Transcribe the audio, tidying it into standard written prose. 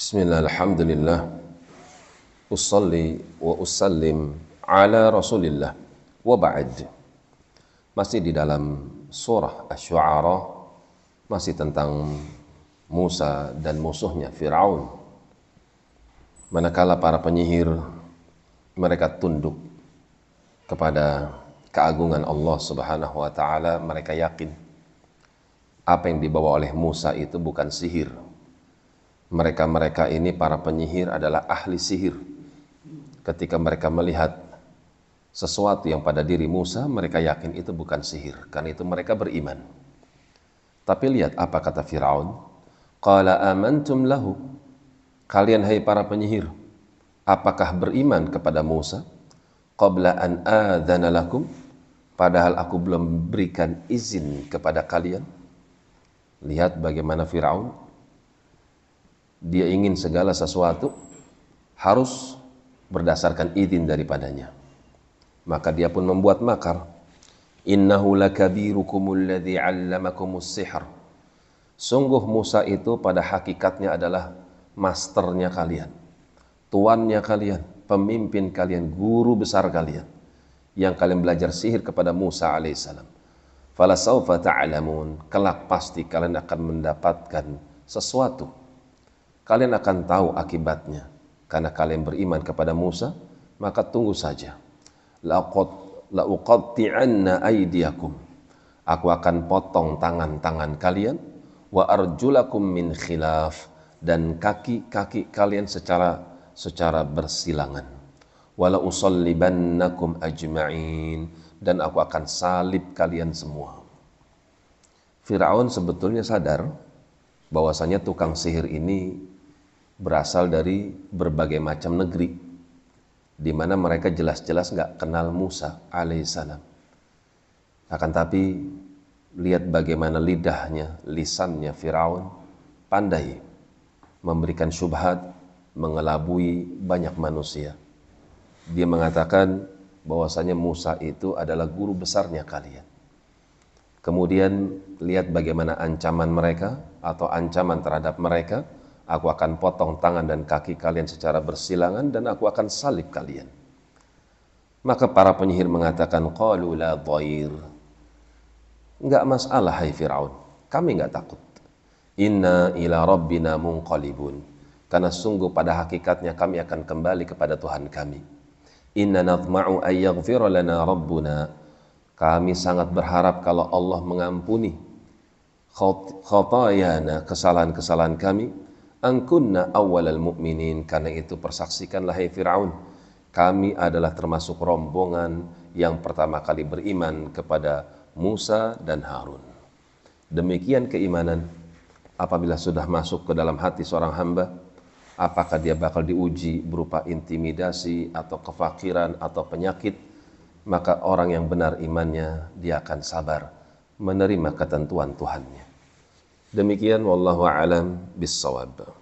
Bismillah, alhamdulillah, usalli wa usallim ala rasulillah wa ba'd. Masih di dalam surah Asy-Syu'ara, masih tentang Musa dan musuhnya Fir'aun. Manakala para penyihir mereka tunduk kepada keagungan Allah subhanahu wa ta'ala, mereka yakin apa yang dibawa oleh Musa itu bukan sihir. Mereka-mereka ini, para penyihir, adalah ahli sihir. Ketika mereka melihat sesuatu yang pada diri Musa, mereka yakin itu bukan sihir. Karena itu mereka beriman. Tapi lihat apa kata Fir'aun. Qala amantum lahu. Kalian, hai para penyihir, apakah beriman kepada Musa? Qabla an a'zana lakum. Padahal aku belum berikan izin kepada kalian. Lihat bagaimana Fir'aun. Dia ingin segala sesuatu harus berdasarkan izin daripadanya. Maka dia pun membuat makar. Innahul kabirukumulladzii 'allamakumus sihr. Sungguh Musa itu pada hakikatnya adalah masternya kalian, tuannya kalian, pemimpin kalian, guru besar kalian. Yang kalian belajar sihir kepada Musa alaihissalam. Falasaufa ta'lamun. Kelak pasti kalian akan mendapatkan sesuatu. Kalian akan tahu akibatnya. Karena kalian beriman kepada Musa, maka tunggu saja. Laqad ti'anna aidiyakum. Aku akan potong tangan-tangan kalian. Wa arjulakum min khilaf. Dan kaki-kaki kalian secara bersilangan. Wala usallibannakum ajma'in. Dan aku akan salib kalian semua. Fir'aun sebetulnya sadar bahwasanya tukang sihir ini berasal dari berbagai macam negeri, di mana mereka jelas-jelas nggak kenal Musa alaihissalam. Akan tapi lihat bagaimana lidahnya, lisannya Fir'aun pandai memberikan syubhat, mengelabui banyak manusia. Dia mengatakan bahwasanya Musa itu adalah guru besarnya kalian. Kemudian lihat bagaimana ancaman mereka atau ancaman terhadap mereka. Aku akan potong tangan dan kaki kalian secara bersilangan dan aku akan salib kalian. Maka para penyihir mengatakan, qalu la dhoir. Enggak masalah, hai Fir'aun. Kami enggak takut. Inna ila rabbina munqalibun. Karena sungguh pada hakikatnya kami akan kembali kepada Tuhan kami. Inna nadma'u ayaghfira lana rabbuna. Kami sangat berharap kalau Allah mengampuni khata'ana, kesalahan-kesalahan kami. Angkunna awwalal mu'minin. Karena itu persaksikanlah, hai Fir'aun, kami adalah termasuk rombongan yang pertama kali beriman kepada Musa dan Harun. Demikian keimanan apabila sudah masuk ke dalam hati seorang hamba, apakah dia bakal diuji berupa intimidasi atau kefakiran atau penyakit, maka orang yang benar imannya, dia akan sabar menerima ketentuan Tuhannya. Demikian, wallahu'alam bis sawab.